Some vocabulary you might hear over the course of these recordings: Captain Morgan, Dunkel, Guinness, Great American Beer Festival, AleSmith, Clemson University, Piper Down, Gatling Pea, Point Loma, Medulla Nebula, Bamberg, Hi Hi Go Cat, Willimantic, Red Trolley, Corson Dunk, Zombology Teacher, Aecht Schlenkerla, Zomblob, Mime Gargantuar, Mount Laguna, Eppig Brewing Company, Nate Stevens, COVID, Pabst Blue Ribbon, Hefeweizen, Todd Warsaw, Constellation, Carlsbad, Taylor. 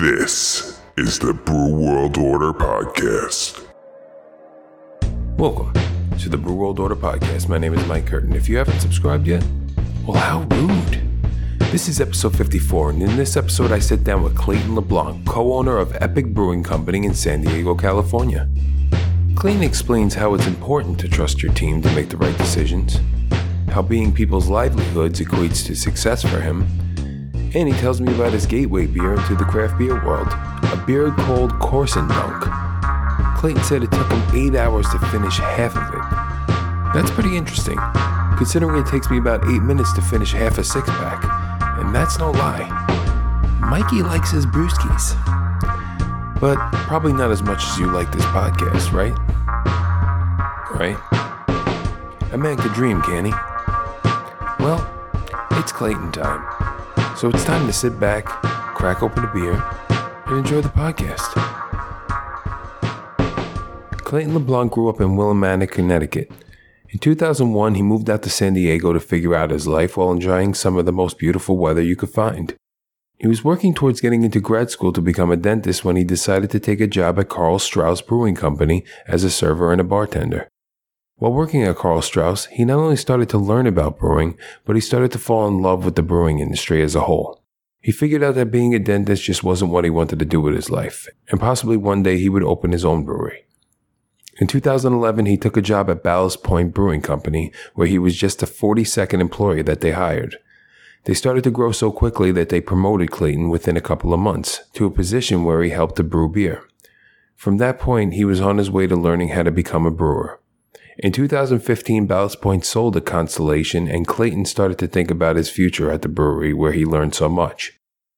This is the Brew World Order Podcast. Welcome to the Brew World Order Podcast. My name is Mike Curtin. If you haven't subscribed yet, well, how rude. This is episode 54, and in this episode, I sit down with Clayton LeBlanc, co-owner of Eppig Brewing Company in San Diego, California. Clayton explains how it's important to trust your team to make the right decisions, how being people's livelihoods equates to success for him, and he tells me about his gateway beer into the craft beer world, a beer called Corson Dunk. Clayton said it took him 8 hours to finish half of it. That's pretty interesting, considering it takes me about 8 minutes to finish half a six-pack, and that's no lie. Mikey likes his brewskis, but probably not as much as you like this podcast, right? Right? A man could dream, can he? Well, it's Clayton time. So it's time to sit back, crack open a beer, and enjoy the podcast. Clayton LeBlanc grew up in Willimantic, Connecticut. In 2001, he moved out to San Diego to figure out his life while enjoying some of the most beautiful weather you could find. He was working towards getting into grad school to become a dentist when he decided to take a job at Karl Strauss Brewing Company as a server and a bartender. While working at Karl Strauss, he not only started to learn about brewing, but he started to fall in love with the brewing industry as a whole. He figured out that being a dentist just wasn't what he wanted to do with his life, and possibly one day he would open his own brewery. In 2011, he took a job at Ballast Point Brewing Company, where he was just the 42nd employee that they hired. They started to grow so quickly that they promoted Clayton within a couple of months to a position where he helped to brew beer. From that point, he was on his way to learning how to become a brewer. In 2015, Ballast Point sold to Constellation, and Clayton started to think about his future at the brewery where he learned so much.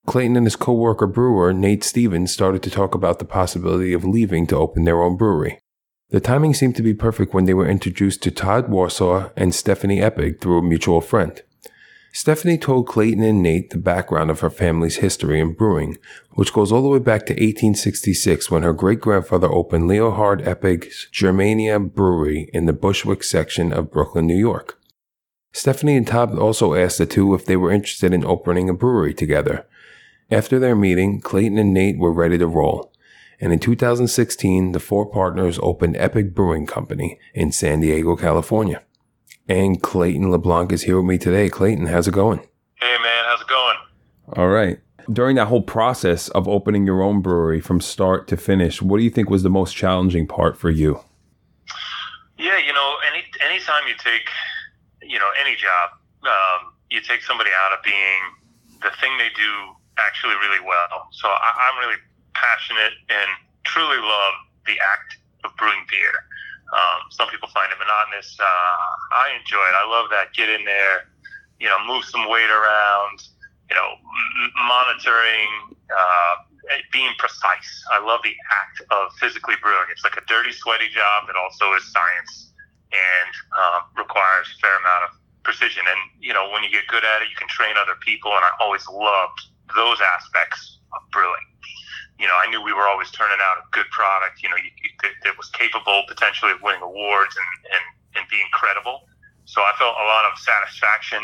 Clayton and his co-worker brewer, Nate Stevens, started to talk about the possibility of leaving to open their own brewery. The timing seemed to be perfect when they were introduced to Todd Warsaw and Stephanie Eppig through a mutual friend. Stephanie told Clayton and Nate the background of her family's history in brewing, which goes all the way back to 1866 when her great-grandfather opened Leonhard Eppig's Germania Brewery in the Bushwick section of Brooklyn, New York. Stephanie and Todd also asked the two if they were interested in opening a brewery together. After their meeting, Clayton and Nate were ready to roll, and in 2016, the four partners opened Eppig Brewing Company in San Diego, California. And Clayton LeBlanc is here with me today. Clayton, how's it going? Hey, man, how's it going? All right. During that whole process of opening your own brewery from start to finish, what do you think was the most challenging part for you? Yeah, you know, anytime you take, you know, any job, you take somebody out of being the thing they do actually really well. So I'm really passionate and truly love the act of brewing beer. Some people find it monotonous. I enjoy it. I love that. Get in there, you know, move some weight around, you know, monitoring, being precise. I love the act of physically brewing. It's like a dirty, sweaty job that also is science and requires a fair amount of precision. And, you know, when you get good at it, you can train other people. And I always loved those aspects of brewing. You know, I knew we were always turning out a good product, you know, that was capable potentially of winning awards and being credible. So I felt a lot of satisfaction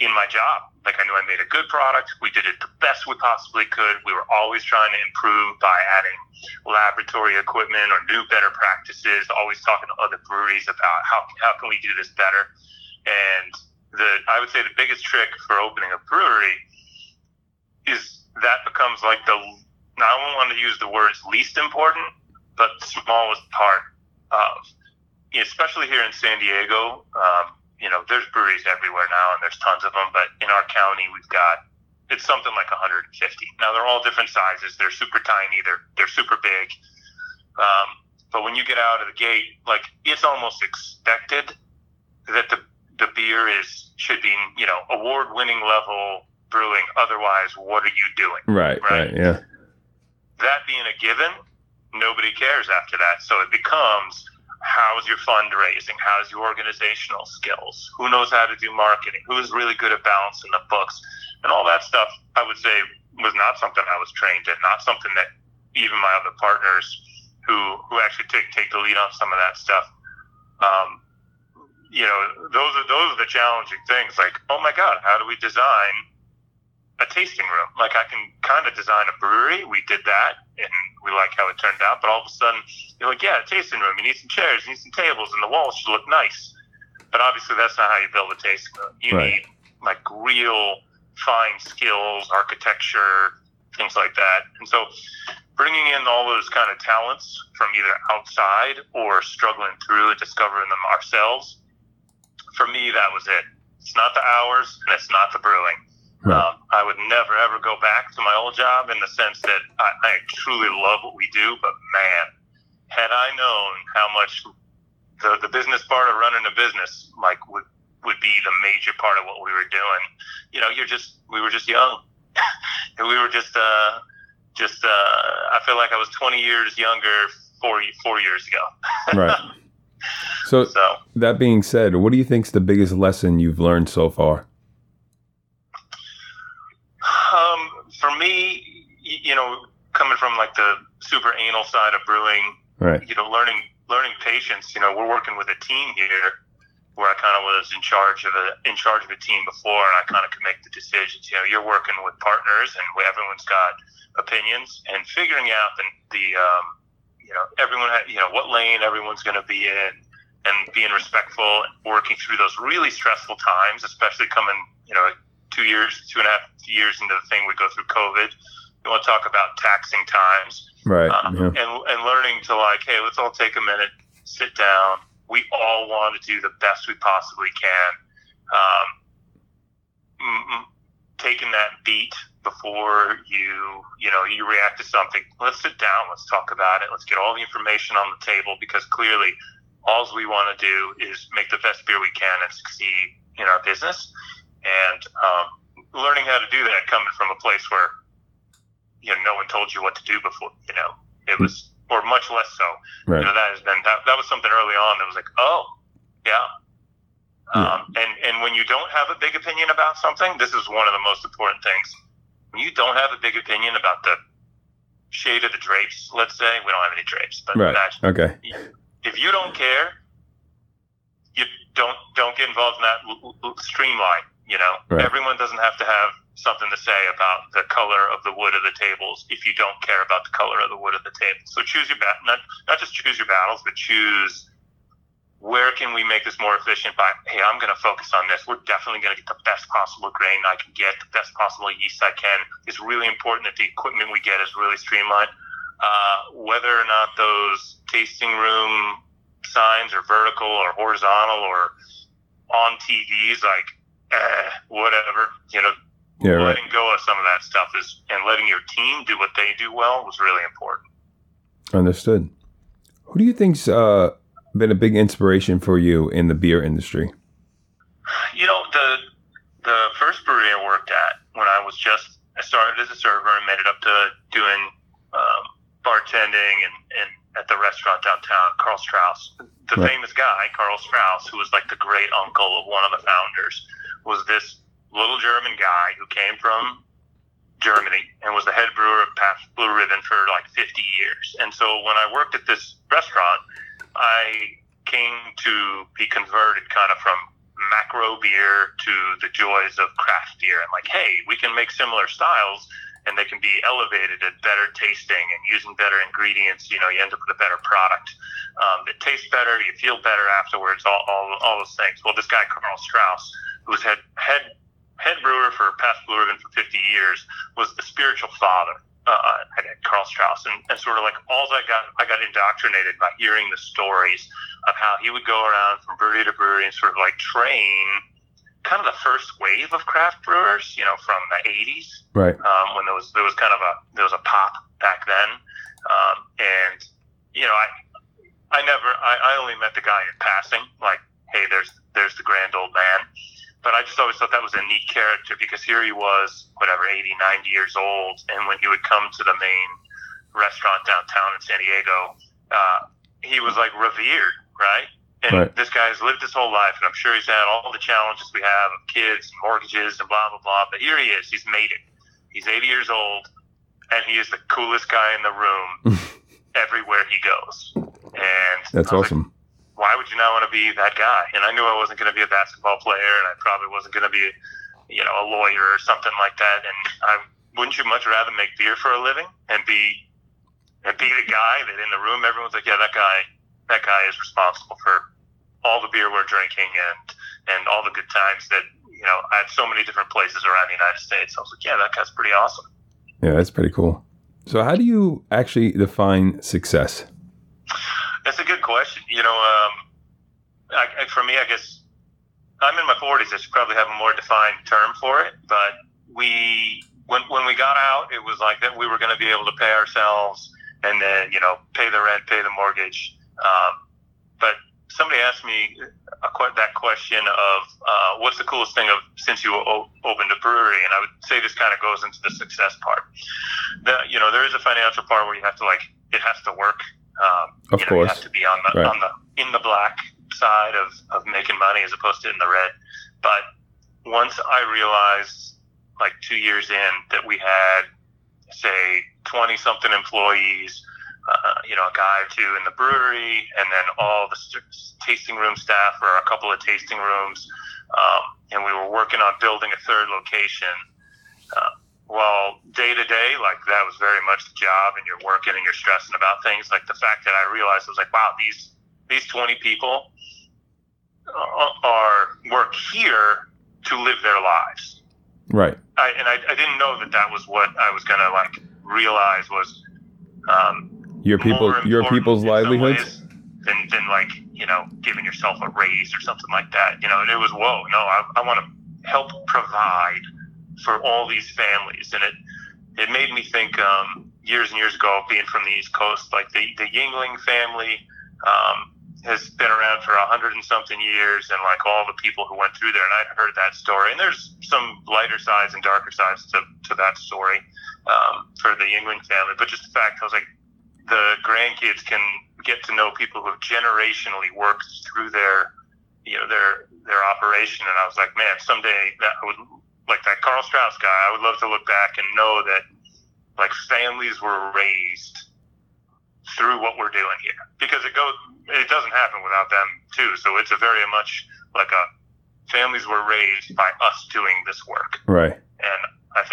in my job. Like, I knew I made a good product. We did it the best we possibly could. We were always trying to improve by adding laboratory equipment or new, better practices, always talking to other breweries about how can we do this better. And I would say the biggest trick for opening a brewery is that becomes like the, now, I don't want to use the words least important, but smallest part of, especially here in San Diego, you know, there's breweries everywhere now and there's tons of them, but in our county we've got, it's something like 150. Now, they're all different sizes. They're super tiny. They're super big. But when you get out of the gate, like, it's almost expected that the beer should be, you know, award-winning level brewing. Otherwise, what are you doing? Right, yeah. That being a given, nobody cares after that. So it becomes, how's your fundraising? How's your organizational skills? Who knows how to do marketing? Who's really good at balancing the books? And all that stuff, I would say, was not something I was trained in, not something that even my other partners who actually take the lead on some of that stuff, you know, those are the challenging things. Like, oh, my God, how do we design a tasting room. Like, I can kind of design a brewery. We did that, and we like how it turned out. But all of a sudden, you're like, yeah, a tasting room. You need some chairs, you need some tables, and the walls should look nice. But obviously, that's not how you build a tasting room. You right. need, like, real fine skills, architecture, things like that. And so bringing in all those kind of talents from either outside or struggling through and discovering them ourselves, for me, that was it. It's not the hours, and it's not the brewing. Right. I would never, ever go back to my old job in the sense that I truly love what we do, but man, had I known how much the business part of running a business like would be the major part of what we were doing. You know, we were just young. And we were just I feel like I was 20 years younger 4 years ago. Right. So that being said, what do you think's the biggest lesson you've learned so far? For me, you know, coming from like the super anal side of brewing, right. You know, learning patience. You know, we're working with a team here where I kind of was in charge of a team before, and I kind of could make the decisions. You know, you're working with partners, and everyone's got opinions, and figuring out the you know, everyone had, you know, what lane everyone's going to be in, and being respectful, and working through those really stressful times, especially coming, you know, 2.5 years into the thing, we go through COVID. You want to talk about taxing times, right? Yeah. And learning to like, hey, let's all take a minute, sit down. We all want to do the best we possibly can. Taking that beat before you react to something. Let's sit down. Let's talk about it. Let's get all the information on the table, because clearly all we want to do is make the best beer we can and succeed in our business. And learning how to do that coming from a place where, you know, no one told you what to do before, you know, it was, or much less so. Right. You know, that was something early on that was like, oh, yeah. And when you don't have a big opinion about something, this is one of the most important things. When you don't have a big opinion about the shade of the drapes, let's say, we don't have any drapes, but right. Imagine, okay. If you don't care, you don't get involved in that. Streamline, you know, right. Everyone doesn't have to have something to say about the color of the wood of the tables if you don't care about the color of the wood of the table. So choose your battle, not just choose your battles, but choose where can we make this more efficient by, hey, I'm going to focus on this. We're definitely going to get the best possible grain I can get, the best possible yeast I can. It's really important that the equipment we get is really streamlined. Whether or not those tasting room signs are vertical or horizontal or on TVs, like, whatever, you know, yeah, letting right. go of some of that stuff is, and letting your team do what they do well was really important. Understood. Who do you think's been a big inspiration for you in the beer industry? You know, the first brewery I worked at, when I started as a server and made it up to doing bartending and at the restaurant downtown, Karl Strauss, the right. famous guy, Karl Strauss, who was like the great uncle of one of the founders, was this little German guy who came from Germany and was the head brewer of Pabst Blue Ribbon for like 50 years. And so when I worked at this restaurant, I came to be converted kind of from macro beer to the joys of craft beer. And like, hey, we can make similar styles and they can be elevated and better tasting and using better ingredients. You know, you end up with a better product that tastes better. You feel better afterwards, all those things. Well, this guy, Karl Strauss, who was head brewer for Pabst Blue Ribbon for 50 years, was the spiritual father at Karl Strauss. And sort of like all I got indoctrinated by hearing the stories of how he would go around from brewery to brewery and sort of like train kind of the first wave of craft brewers, you know, from the 80s, right? When there was kind of a pop back then, and you know, I only met the guy in passing, like, hey, there's the grand old man, but I just always thought that was a neat character because here he was, whatever, 80, 90 years old, and when he would come to the main restaurant downtown in San Diego, he was like revered, right? And right. this guy has lived his whole life, and I'm sure he's had all the challenges we have of kids and mortgages and blah, blah, blah. But here he is. He's made it. He's 80 years old, and he is the coolest guy in the room everywhere he goes. And that's awesome. Like, why would you not want to be that guy? And I knew I wasn't going to be a basketball player, and I probably wasn't going to be, you know, a lawyer or something like that. And wouldn't you much rather make beer for a living and be the guy that in the room everyone's like, yeah, that guy is responsible for all the beer we're drinking and all the good times that, you know, I have so many different places around the United States. I was like, yeah, that guy's pretty awesome. Yeah, that's pretty cool. So how do you actually define success? That's a good question. You know, for me, I guess I'm in my 40s. I should probably have a more defined term for it. But when we got out, it was like that we were going to be able to pay ourselves and then, you know, pay the rent, pay the mortgage. But somebody asked me that question of what's the coolest thing since you opened a brewery, and I would say this kind of goes into the success part. You know, there is a financial part where you have to, like, it has to work. Of you know, course, you have to be in the black side of making money as opposed to in the red. But once I realized, like 2 years in, that we had say 20 something employees, you know, a guy or two in the brewery, and then all the tasting room staff or a couple of tasting rooms, and we were working on building a third location. Well, day to day, like that was very much the job, and you're working and you're stressing about things. Like the fact that I realized, I was like, wow, these 20 people work here to live their lives. Right. I didn't know that was what I was gonna like realize was your people's livelihoods, than like, you know, giving yourself a raise or something like that. You know, and it was whoa, no, I want to help provide for all these families. And it made me think, years and years ago, being from the East Coast, like the Yuengling family has been around for 100 and something years, and like all the people who went through there, and I'd heard that story, and there's some lighter sides and darker sides to that story for the Yuengling family, but just the fact I was like, the grandkids can get to know people who have generationally worked through their, you know, their operation. And I was like, man, someday that Karl Strauss guy, I would love to look back and know that like families were raised through what we're doing here, because it doesn't happen without them too. So it's a very much like a families were raised by us doing this work. Right. And I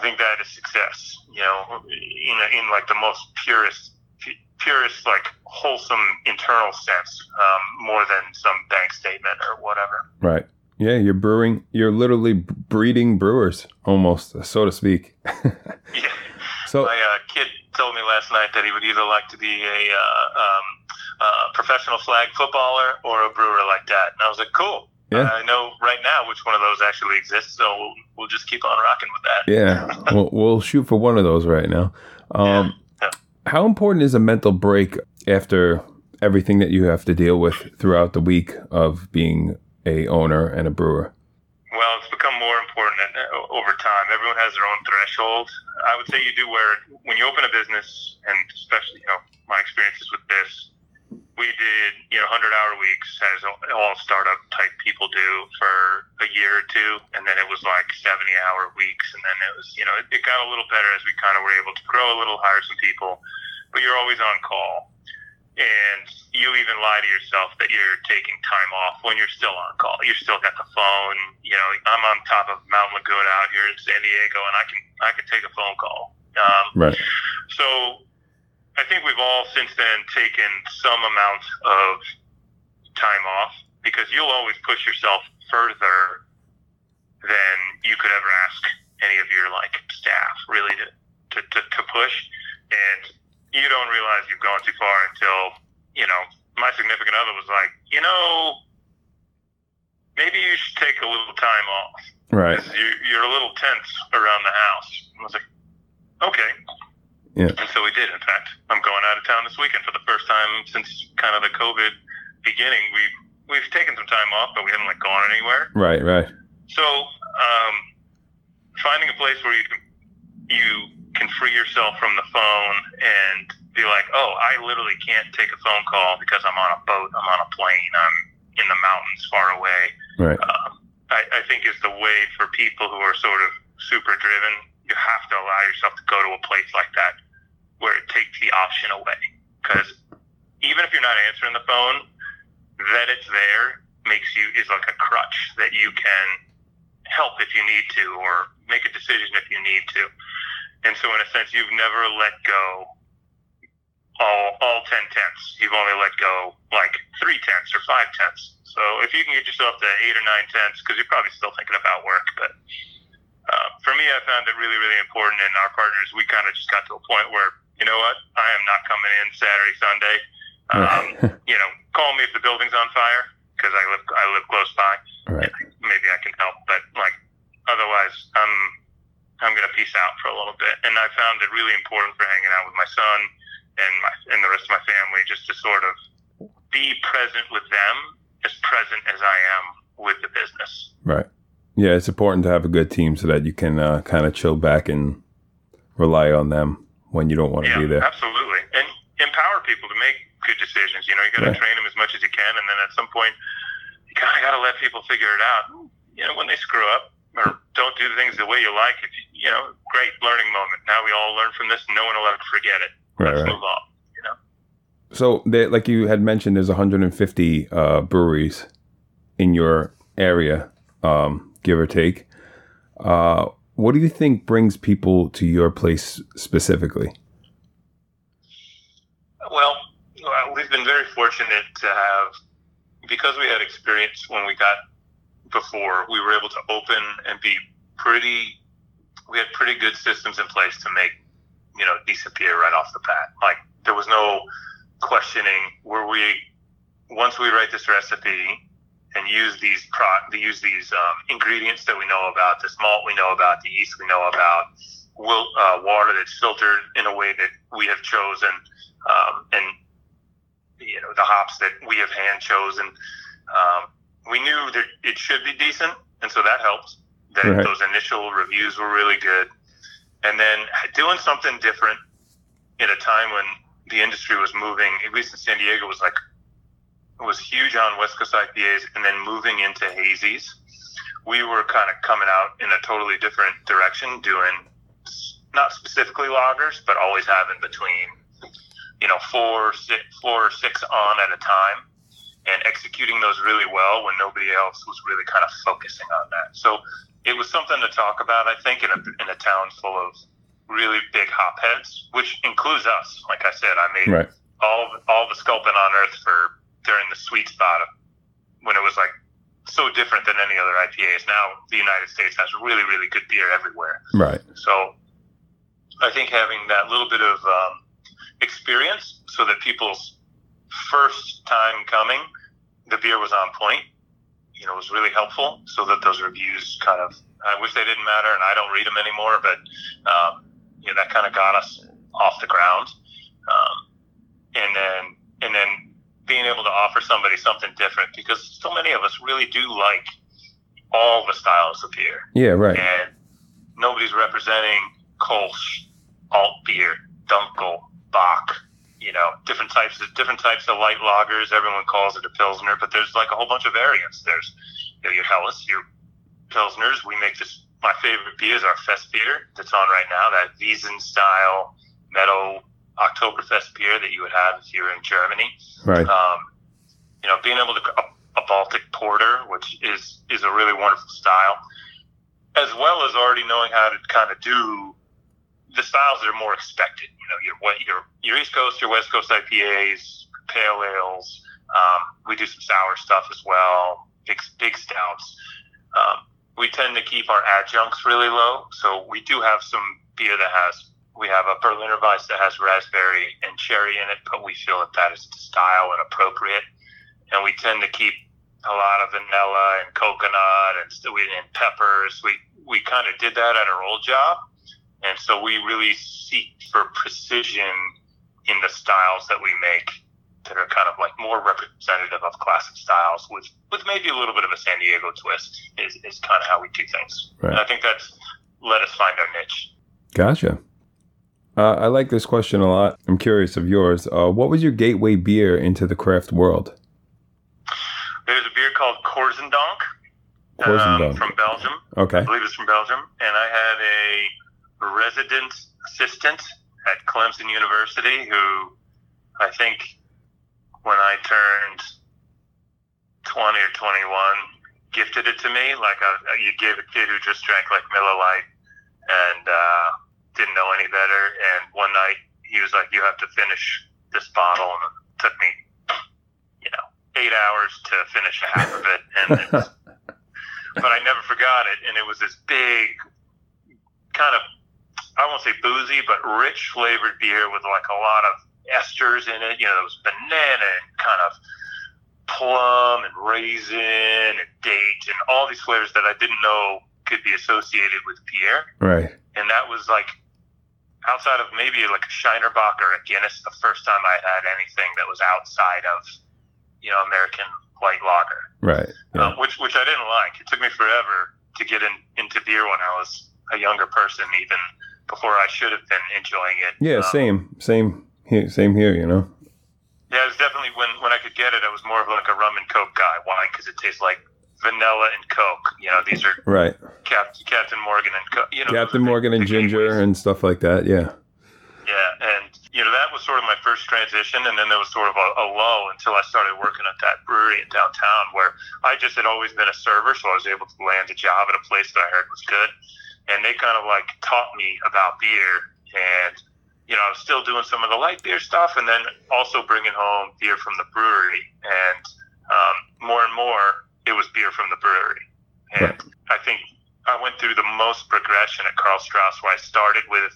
think that is success, you know, in like the most purest, like wholesome internal sense, more than some bank statement or whatever. Right. Yeah, you're literally breeding brewers, almost, so to speak. Yeah. So my kid told me last night that he would either like to be a professional flag footballer or a brewer like that. And I was like, cool. Yeah. I know right now which one of those actually exists, so we'll just keep on rocking with that. Yeah, we'll shoot for one of those right now. Yeah. How important is a mental break after everything that you have to deal with throughout the week of being a owner and a brewer? Well, it's become more important over time. Everyone has their own threshold. I would say you do where when you open a business, and especially, you know, my experiences with this, we did, you know, 100-hour weeks as all startup type people do for a year or two, and then it was like 70-hour weeks, and then it was, you know, it got a little better as we kind of were able to grow a little, hire some people, but you're always on call. And you even lie to yourself that you're taking time off when you're still on call. You still got the phone. You know, I'm on top of Mount Laguna out here in San Diego, and I can take a phone call. Right. So I think we've all since then taken some amount of time off, because you'll always push yourself further than you could ever ask any of your like staff really to push. And you don't realize you've gone too far until, you know, my significant other was like, you know, maybe you should take a little time off. Right. You're a little tense around the house. I was like, okay. Yeah. And so we did. In fact, I'm going out of town this weekend for the first time since kind of the COVID beginning. We've taken some time off, but we haven't like gone anywhere. Right, right. So finding a place where you can free yourself from the phone and be like, oh, I literally can't take a phone call because I'm on a boat, I'm on a plane, I'm in the mountains far away. Right. I think is the way for people who are sort of super driven. You have to allow yourself to go to a place like that where it takes the option away. Because even if you're not answering the phone, that it's there is like a crutch that you can help if you need to, or make a decision if you need to. And so in a sense, you've never let go all 10 tenths. You've only let go like 3 tenths or 5 tenths. So if you can get yourself to 8 or 9 tenths, because you're probably still thinking about work. But for me, I found it really, really important. And our partners, we kind of just got to a point where, you know what, I am not coming in Saturday, Sunday. You know, call me if the building's on fire, because I live close by. Right. Maybe I can help, but like otherwise, I'm gonna peace out for a little bit. And I found it really important for hanging out with my son and the rest of my family, just to sort of be present with them, as present as I am with the business. Right. Yeah, it's important to have a good team so that you can kind of chill back and rely on them when you don't want to be there. Absolutely, and empower people to make good decisions. You know, you gotta train them as much as you can, and then at some point, you kind of got to let people figure it out. You know, when they screw up or don't do things the way you like, if you, you know, great learning moment. Now we all learn from this. No one will ever forget it. Let's move on, you know. So, like you had mentioned, there's 150 breweries in your area, give or take. What do you think brings people to your place specifically? Well, we've been very fortunate to have, because we had experience when we got before, we were able to open and be we had pretty good systems in place to make, you know, decent beer right off the bat. Like, there was no questioning, once we write this recipe and use these ingredients that we know about, this malt we know about, the yeast we know about, water that's filtered in a way that we have chosen, and you know, the hops that we have hand chosen. We knew that it should be decent, and so that helped. Those initial reviews were really good. And then doing something different at a time when the industry was moving, at least in San Diego, was huge on West Coast IPAs, and then moving into hazies. We were kind of coming out in a totally different direction, doing not specifically lagers, but always having between, you know, four or six on at a time, and executing those really well when nobody else was really kind of focusing on that. So it was something to talk about, I think, in a town full of really big hop heads, which includes us. Like I said, I made all the sculpin on earth during the sweet spot of when it was like so different than any other IPAs. Now the United States has really, really good beer everywhere. Right. So I think having that little bit of experience, so that people's first time coming, the beer was on point, you know, was really helpful, so that those reviews kind of, I wish they didn't matter, and I don't read them anymore, but you know, that kind of got us off the ground. And then being able to offer somebody something different, because so many of us really do like all the styles of beer. Yeah, right. And nobody's representing Kolsch, alt beer, Dunkel, Bock, you know, different types of light lagers. Everyone calls it a Pilsner, but there's like a whole bunch of variants. There's, you know, your Helles, your Pilsners. We make this, my favorite beer is our Fest beer that's on right now, that Wiesen style meadow Oktoberfest beer that you would have if you were in Germany. Right. You know, being able to, a Baltic porter, which is a really wonderful style, as well as already knowing how to kind of do the styles that are more expected, you know, your East Coast, your West Coast IPAs, pale ales. We do some sour stuff as well, big stouts. We tend to keep our adjuncts really low, so we do have some beer we have a Berliner Weiss that has raspberry and cherry in it, but we feel that is style and appropriate, and we tend to keep a lot of vanilla and coconut and peppers. We kind of did that at our old job. And so we really seek for precision in the styles that we make that are kind of like more representative of classic styles with maybe a little bit of a San Diego twist is kind of how we do things. Right. And I think that's let us find our niche. Gotcha. I like this question a lot. I'm curious of yours. What was your gateway beer into the craft world? There's a beer called Corson Dunk, from Belgium. Okay. I believe it's from Belgium. And I had a resident assistant at Clemson University who, I think when I turned 20 or 21, gifted it to me, like you gave a kid who just drank like Miller Lite and didn't know any better. And one night he was like, "You have to finish this bottle," and it took me, 8 hours to finish half of it. But I never forgot it, and it was this big, kind of, I won't say boozy, but rich flavored beer with like a lot of esters in it. There was banana and kind of plum and raisin and date and all these flavors that I didn't know could be associated with beer. Right. And that was like, outside of maybe like a Shinerbach or a Guinness, the first time I had anything that was outside of, American light lager. Right. Yeah. Which I didn't like. It took me forever to get into beer when I was a younger person, even before I should have been enjoying it. Yeah, same here, Yeah, it was definitely when I could get it, I was more of like a rum and coke guy. Why? Because it tastes like vanilla and coke. These are right. Captain Morgan and coke. Captain Morgan and ginger and stuff like that. Yeah. Yeah, and that was sort of my first transition, and then there was sort of a lull until I started working at that brewery in downtown, where I just had always been a server, so I was able to land a job at a place that I heard was good. And they kind of like taught me about beer, and I was still doing some of the light beer stuff, and then also bringing home beer from the brewery. And more and more, it was beer from the brewery. And I think I went through the most progression at Karl Strauss, where I started with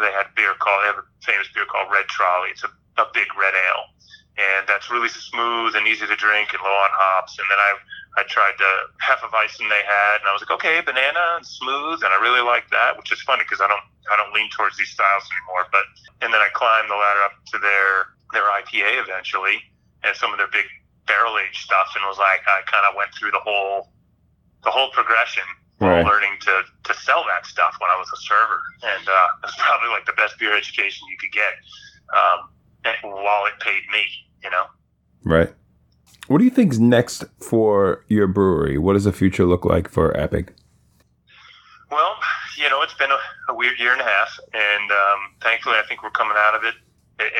they have a famous beer called Red Trolley. It's a big red ale, and that's really smooth and easy to drink and low on hops. And then I tried the Hefeweizen they had, and I was like, okay, banana and smooth, and I really like that, which is funny because I don't lean towards these styles anymore. And then I climbed the ladder up to their IPA eventually, and some of their big barrel aged stuff, and it was like I kind of went through the whole progression. Right. Learning to sell that stuff when I was a server, and it was probably like the best beer education you could get, while it paid me, Right. What do you think's next for your brewery? What does the future look like for Eppig? Well, it's been a weird year and a half, and thankfully I think we're coming out of it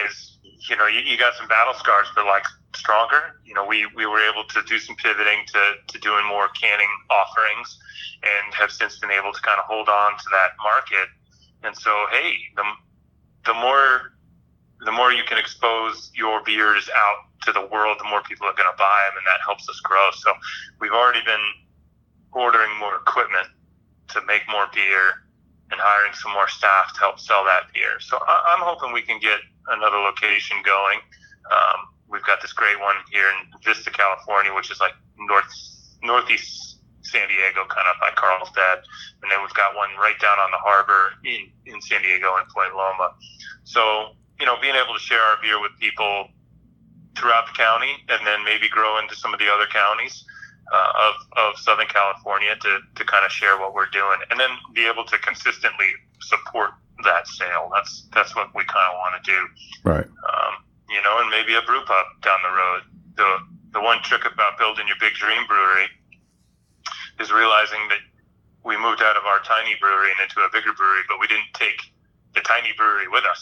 as, you got some battle scars, but like stronger. We were able to do some pivoting to doing more canning offerings, and have since been able to kind of hold on to that market. And so, hey, the more you can expose your beers out to the world, the more people are going to buy them, and that helps us grow. So we've already been ordering more equipment to make more beer and hiring some more staff to help sell that beer. So I'm hoping we can get another location going. We've got this great one here in Vista, California, which is like northeast San Diego, kind of by Carlsbad, and then we've got one right down on the harbor in San Diego in Point Loma. So, being able to share our beer with people throughout the county, and then maybe grow into some of the other counties of Southern California to kind of share what we're doing, and then be able to consistently support that sale. That's what we kind of want to do. Right. And maybe a brew pub down the road. The one trick about building your big dream brewery is realizing that we moved out of our tiny brewery and into a bigger brewery, but we didn't take the tiny brewery with us.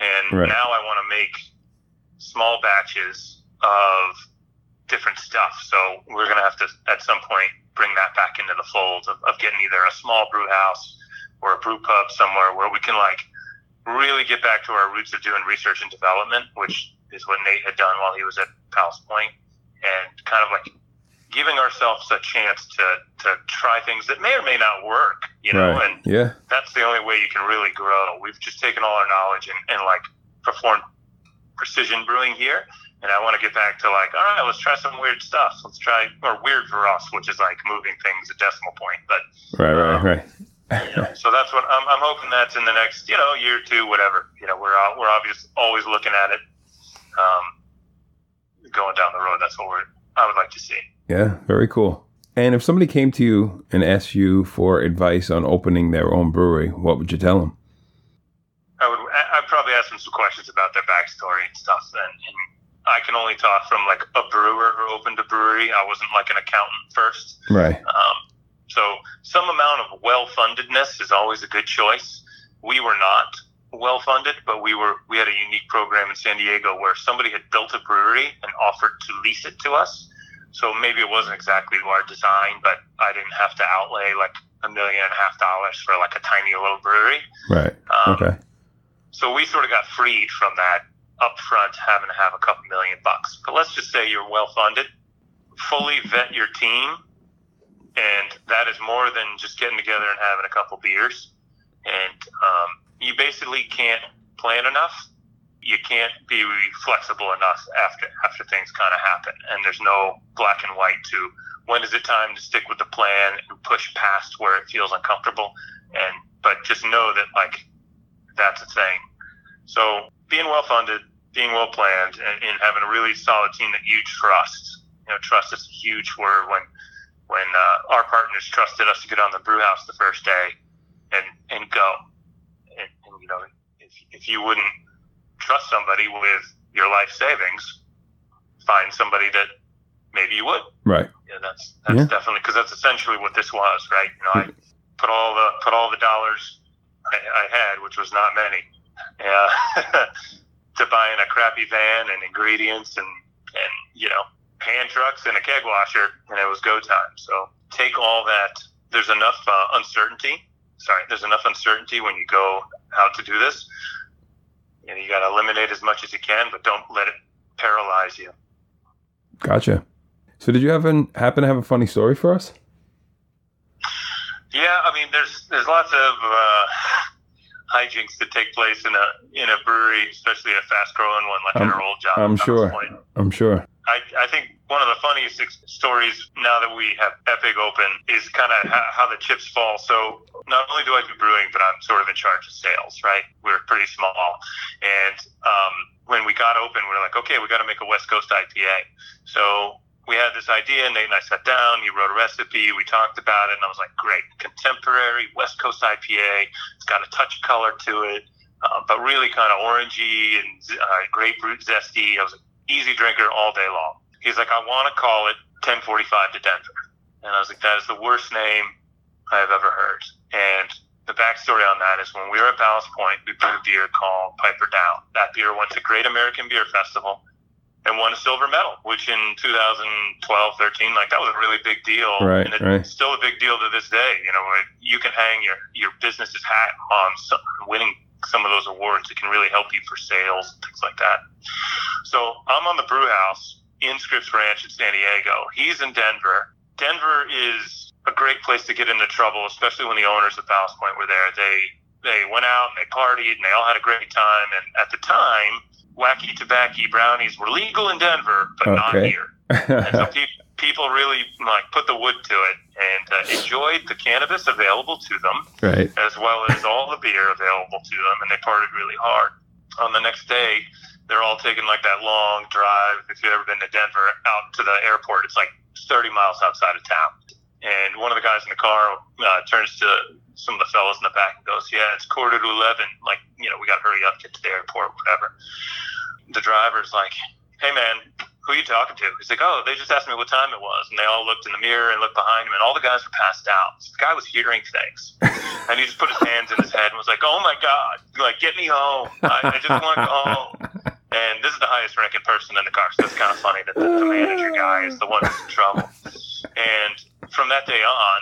And right. Now I want to make small batches of different stuff. So we're going to have to, at some point, bring that back into the fold of getting either a small brew house or a brew pub somewhere where we can like really get back to our roots of doing research and development, which is what Nate had done while he was at Ballast Point, and kind of like giving ourselves a chance to try things that may or may not work, right. And yeah, that's the only way you can really grow. We've just taken all our knowledge and like performed precision brewing here, and I want to get back to like, all right, let's try some weird stuff. Let's try, or weird for us, which is like moving things a decimal point. But right. So that's what I'm hoping that's in the next year or two, whatever. We're obviously always looking at it, going down the road. That's what I would like to see. Yeah, very cool. And if somebody came to you and asked you for advice on opening their own brewery, what would you tell them? I'd probably ask them some questions about their backstory and stuff. And I can only talk from like a brewer who opened a brewery. I wasn't like an accountant first. Right. So some amount of well-fundedness is always a good choice. We were not well-funded, but we had a unique program in San Diego where somebody had built a brewery and offered to lease it to us. So maybe it wasn't exactly our design, but I didn't have to outlay like $1.5 million for like a tiny little brewery. Right. Okay. So we sort of got freed from that upfront having to have a couple $1 million bucks. But let's just say you're well funded, fully vet your team, and that is more than just getting together and having a couple beers. And you basically can't plan enough. You can't be flexible enough after things kind of happen. And there's no black and white to when is it time to stick with the plan and push past where it feels uncomfortable. But just know that, like, that's a thing. So being well-funded, being well-planned, and having a really solid team that you trust. You know, trust is a huge word. When our partners trusted us to get on the brew house the first day and go. And you know, if you wouldn't trust somebody with your life savings, find somebody that maybe you would. Right. Yeah, that's definitely, because that's essentially what this was, right? You know, I put all the dollars I had, which was not many, to buying a crappy van and ingredients and you know, hand trucks and a keg washer, and it was go time. So take all that. There's enough uncertainty. When you go out to do this. You know, you got to eliminate as much as you can, but don't let it paralyze you. Gotcha. So did you happen to have a funny story for us? Yeah, I mean, there's lots of hijinks that take place in a brewery, especially a fast-growing one like our old job. I'm sure. I think one of the funniest stories now that we have Eppig open is kind of how the chips fall. So not only do I do brewing, but I'm sort of in charge of sales, right? We're pretty small. And when we got open, we were like, okay, we got to make a West Coast IPA. So we had this idea, Nate and I sat down, he wrote a recipe, we talked about it, and I was like, great, contemporary West Coast IPA. It's got a touch of color to it, but really kind of orangey and grapefruit zesty. I was like, easy drinker all day long. He's like, I want to call it 1045 to Denver. And I was like, that is the worst name I've ever heard. And the backstory on that is when we were at Ballast Point, we brewed a beer called Piper Down. That beer went to Great American Beer Festival and won a silver medal, which in 2012, 13, like that was a really big deal. Right, and it's still a big deal to this day. You know, you can hang your business's hat on winning some of those awards. It can really help you for sales and things like that. So I'm on the brew house in Scripps Ranch in San Diego. He's in Denver. Denver is a great place to get into trouble, especially when the owners of Ballast Point were there. They went out and they partied and they all had a great time. And at the time, wacky tobacco brownies were legal in Denver, but not here. And so people really like put the wood to it and enjoyed the cannabis available to them, right, as well as all the beer available to them, and they partied really hard. On the next day, they're all taking like that long drive, if you've ever been to Denver, out to the airport. It's like 30 miles outside of town. And one of the guys in the car turns to some of the fellas in the back and goes, yeah, it's 11:15. Like, you know, we got to hurry up, get to the airport, whatever. The driver's like, hey, man, who are you talking to? He's like, oh, they just asked me what time it was. And they all looked in the mirror and looked behind him, and all the guys were passed out. So the guy was hearing things. And he just put his hands in his head and was like, oh, my God, like, get me home. I just want to go home. And this is the highest ranking person in the car. So it's kind of funny that the manager guy is the one that's in trouble. And from that day on,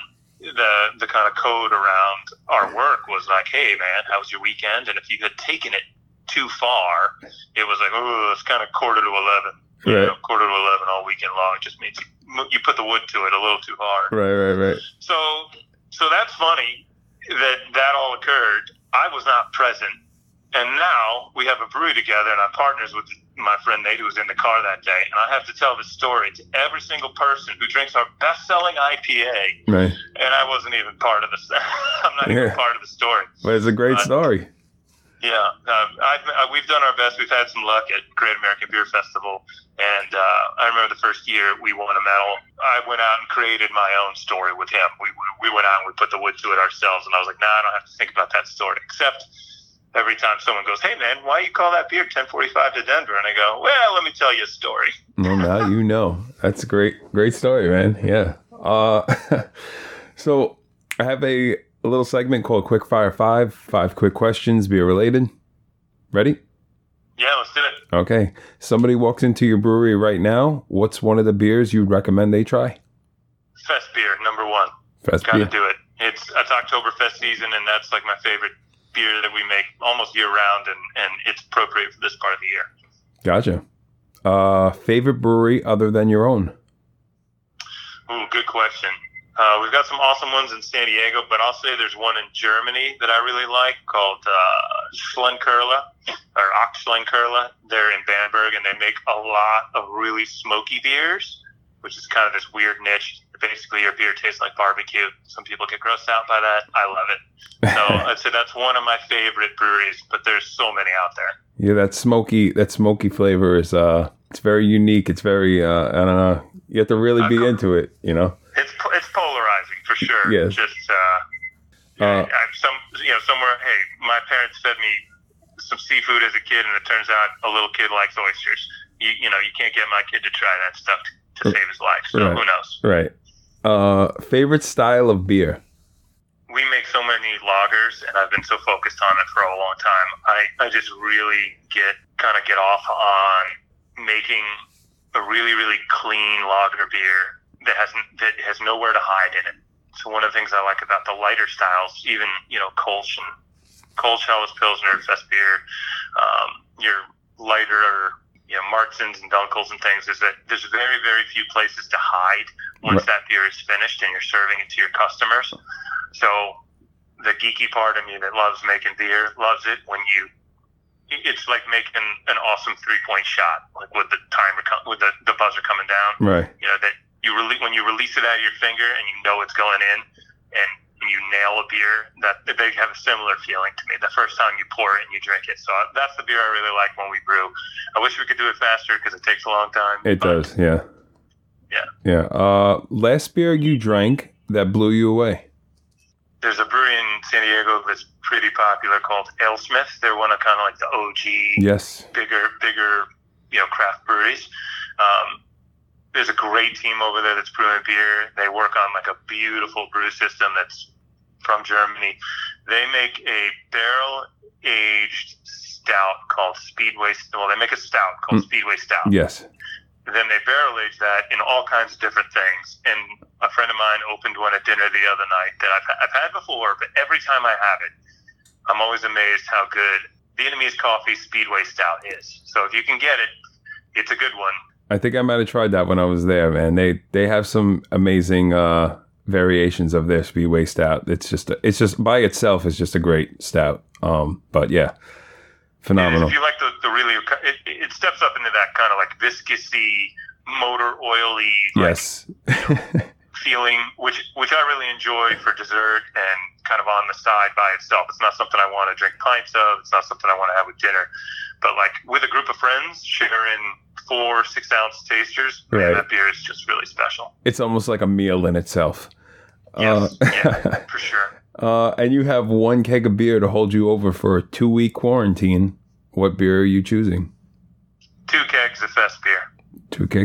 the kind of code around our work was like, hey, man, how was your weekend? And if you had taken it too far, it was like, oh, it's kind of 11:15. Right. You know, 11:15 all weekend long. It just means you put the wood to it a little too hard. Right. So that's funny that all occurred. I was not present. And now we have a brewery together, and I'm partners with my friend Nate, who was in the car that day. And I have to tell this story to every single person who drinks our best-selling IPA. Right. And I wasn't even part of this. I'm not even part of the story. But it's a great story. Yeah, we've done our best. We've had some luck at Great American Beer Festival, and I remember the first year we won a medal. I went out and created my own story with him. We went out and we put the wood to it ourselves, and I was like, nah, I don't have to think about that story. Except every time someone goes, hey, man, why you call that beer 1045 to Denver? And I go, well, let me tell you a story. Well, now you know. That's a great story, man. Yeah. So I have a little segment called Quick Fire 5 quick questions beer related. Ready? Yeah, let's do it. Okay. Somebody walks into your brewery right now. What's one of the beers you'd recommend they try? Fest beer, #1. Gotta do it. It's Oktoberfest season, and that's like my favorite beer that we make almost year-round, and it's appropriate for this part of the year. Gotcha. Favorite brewery other than your own? Ooh, good question. We've got some awesome ones in San Diego, but I'll say there's one in Germany that I really like called Aecht Schlenkerla. They're in Bamberg, and they make a lot of really smoky beers, which is kind of this weird niche. Basically, your beer tastes like barbecue. Some people get grossed out by that. I love it. So I'd say that's one of my favorite breweries, but there's so many out there. Yeah, that smoky flavor is it's very unique. It's very I don't know. You have to really be into it, you know. It's polarizing for sure. Yes. Just somewhere. Hey, my parents fed me some seafood as a kid, and it turns out a little kid likes oysters. You can't get my kid to try that stuff to save his life. So right. Who knows? Right. Favorite style of beer? We make so many lagers, and I've been so focused on it for a long time. I just really get off on making a really, really clean lager beer that has nowhere to hide in it. So one of the things I like about the lighter styles, even, Kolsch and Helles Pilsner, Fest beer, your lighter, Martzens and Dunkels and things, is that there's very, very few places to hide once that beer is finished and you're serving it to your customers. So the geeky part of me that loves making beer loves it when it's like making an awesome 3-point shot, like with the timer, with the buzzer coming down, right? That you really, when you release it out of your finger and it's going in and you nail a beer, that they have a similar feeling to me the first time you pour it and you drink it. So that's the beer I really like when we brew. I wish we could do it faster because it takes a long time. It does. Yeah. Last beer you drank that blew you away? There's a brewery in San Diego that's pretty popular called AleSmith. They're one of like the OG, bigger, craft breweries. There's a great team over there that's brewing beer. They work on a beautiful brew system that's from Germany. They make a barrel-aged stout called Speedway. Well, they make a stout called Speedway Stout. Yes. Then they barrel-age that in all kinds of different things. And a friend of mine opened one at dinner the other night that I've had before, but every time I have it, I'm always amazed how good Vietnamese coffee Speedway Stout is. So if you can get it, it's a good one. I think I might have tried that when I was there, man. They have some amazing variations of their Speedway Stout. It's just by itself, it's just a great stout. But yeah, phenomenal. If you like the really, it steps up into that viscousy, motor oily, feeling, which I really enjoy for dessert and on the side by itself. It's not something I want to drink pints of. It's not something I want to have with dinner, but with a group of friends sharing 4 6-ounce tasters, right. Man, that beer is just really special. It's almost like a meal in itself. Yes, yeah, for sure. And you have one keg of beer to hold you over for a 2-week quarantine. What beer are you choosing? 2 kegs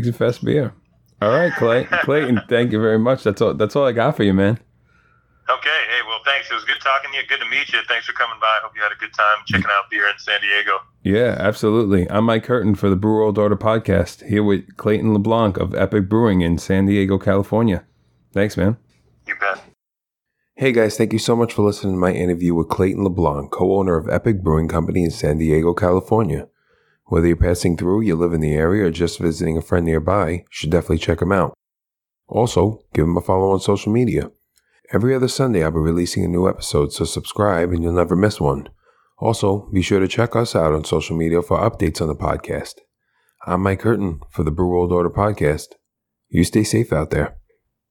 of Fest beer. All right, Clayton, thank you very much. That's all I got for you, man. Okay. Hey, well, thanks. It was good talking to you. Good to meet you. Thanks for coming by. Hope you had a good time checking out beer in San Diego. Yeah, absolutely. I'm Mike Curtin for the Brew World Order Podcast, here with Clayton LeBlanc of Eppig Brewing in San Diego, California. Thanks, man. You bet. Hey, guys. Thank you so much for listening to my interview with Clayton LeBlanc, co-owner of Eppig Brewing Company in San Diego, California. Whether you're passing through, you live in the area, or just visiting a friend nearby, you should definitely check him out. Also, give him a follow on social media. Every other Sunday, I'll be releasing a new episode, so subscribe and you'll never miss one. Also, be sure to check us out on social media for updates on the podcast. I'm Mike Curtin for the Brew World Order Podcast. You stay safe out there.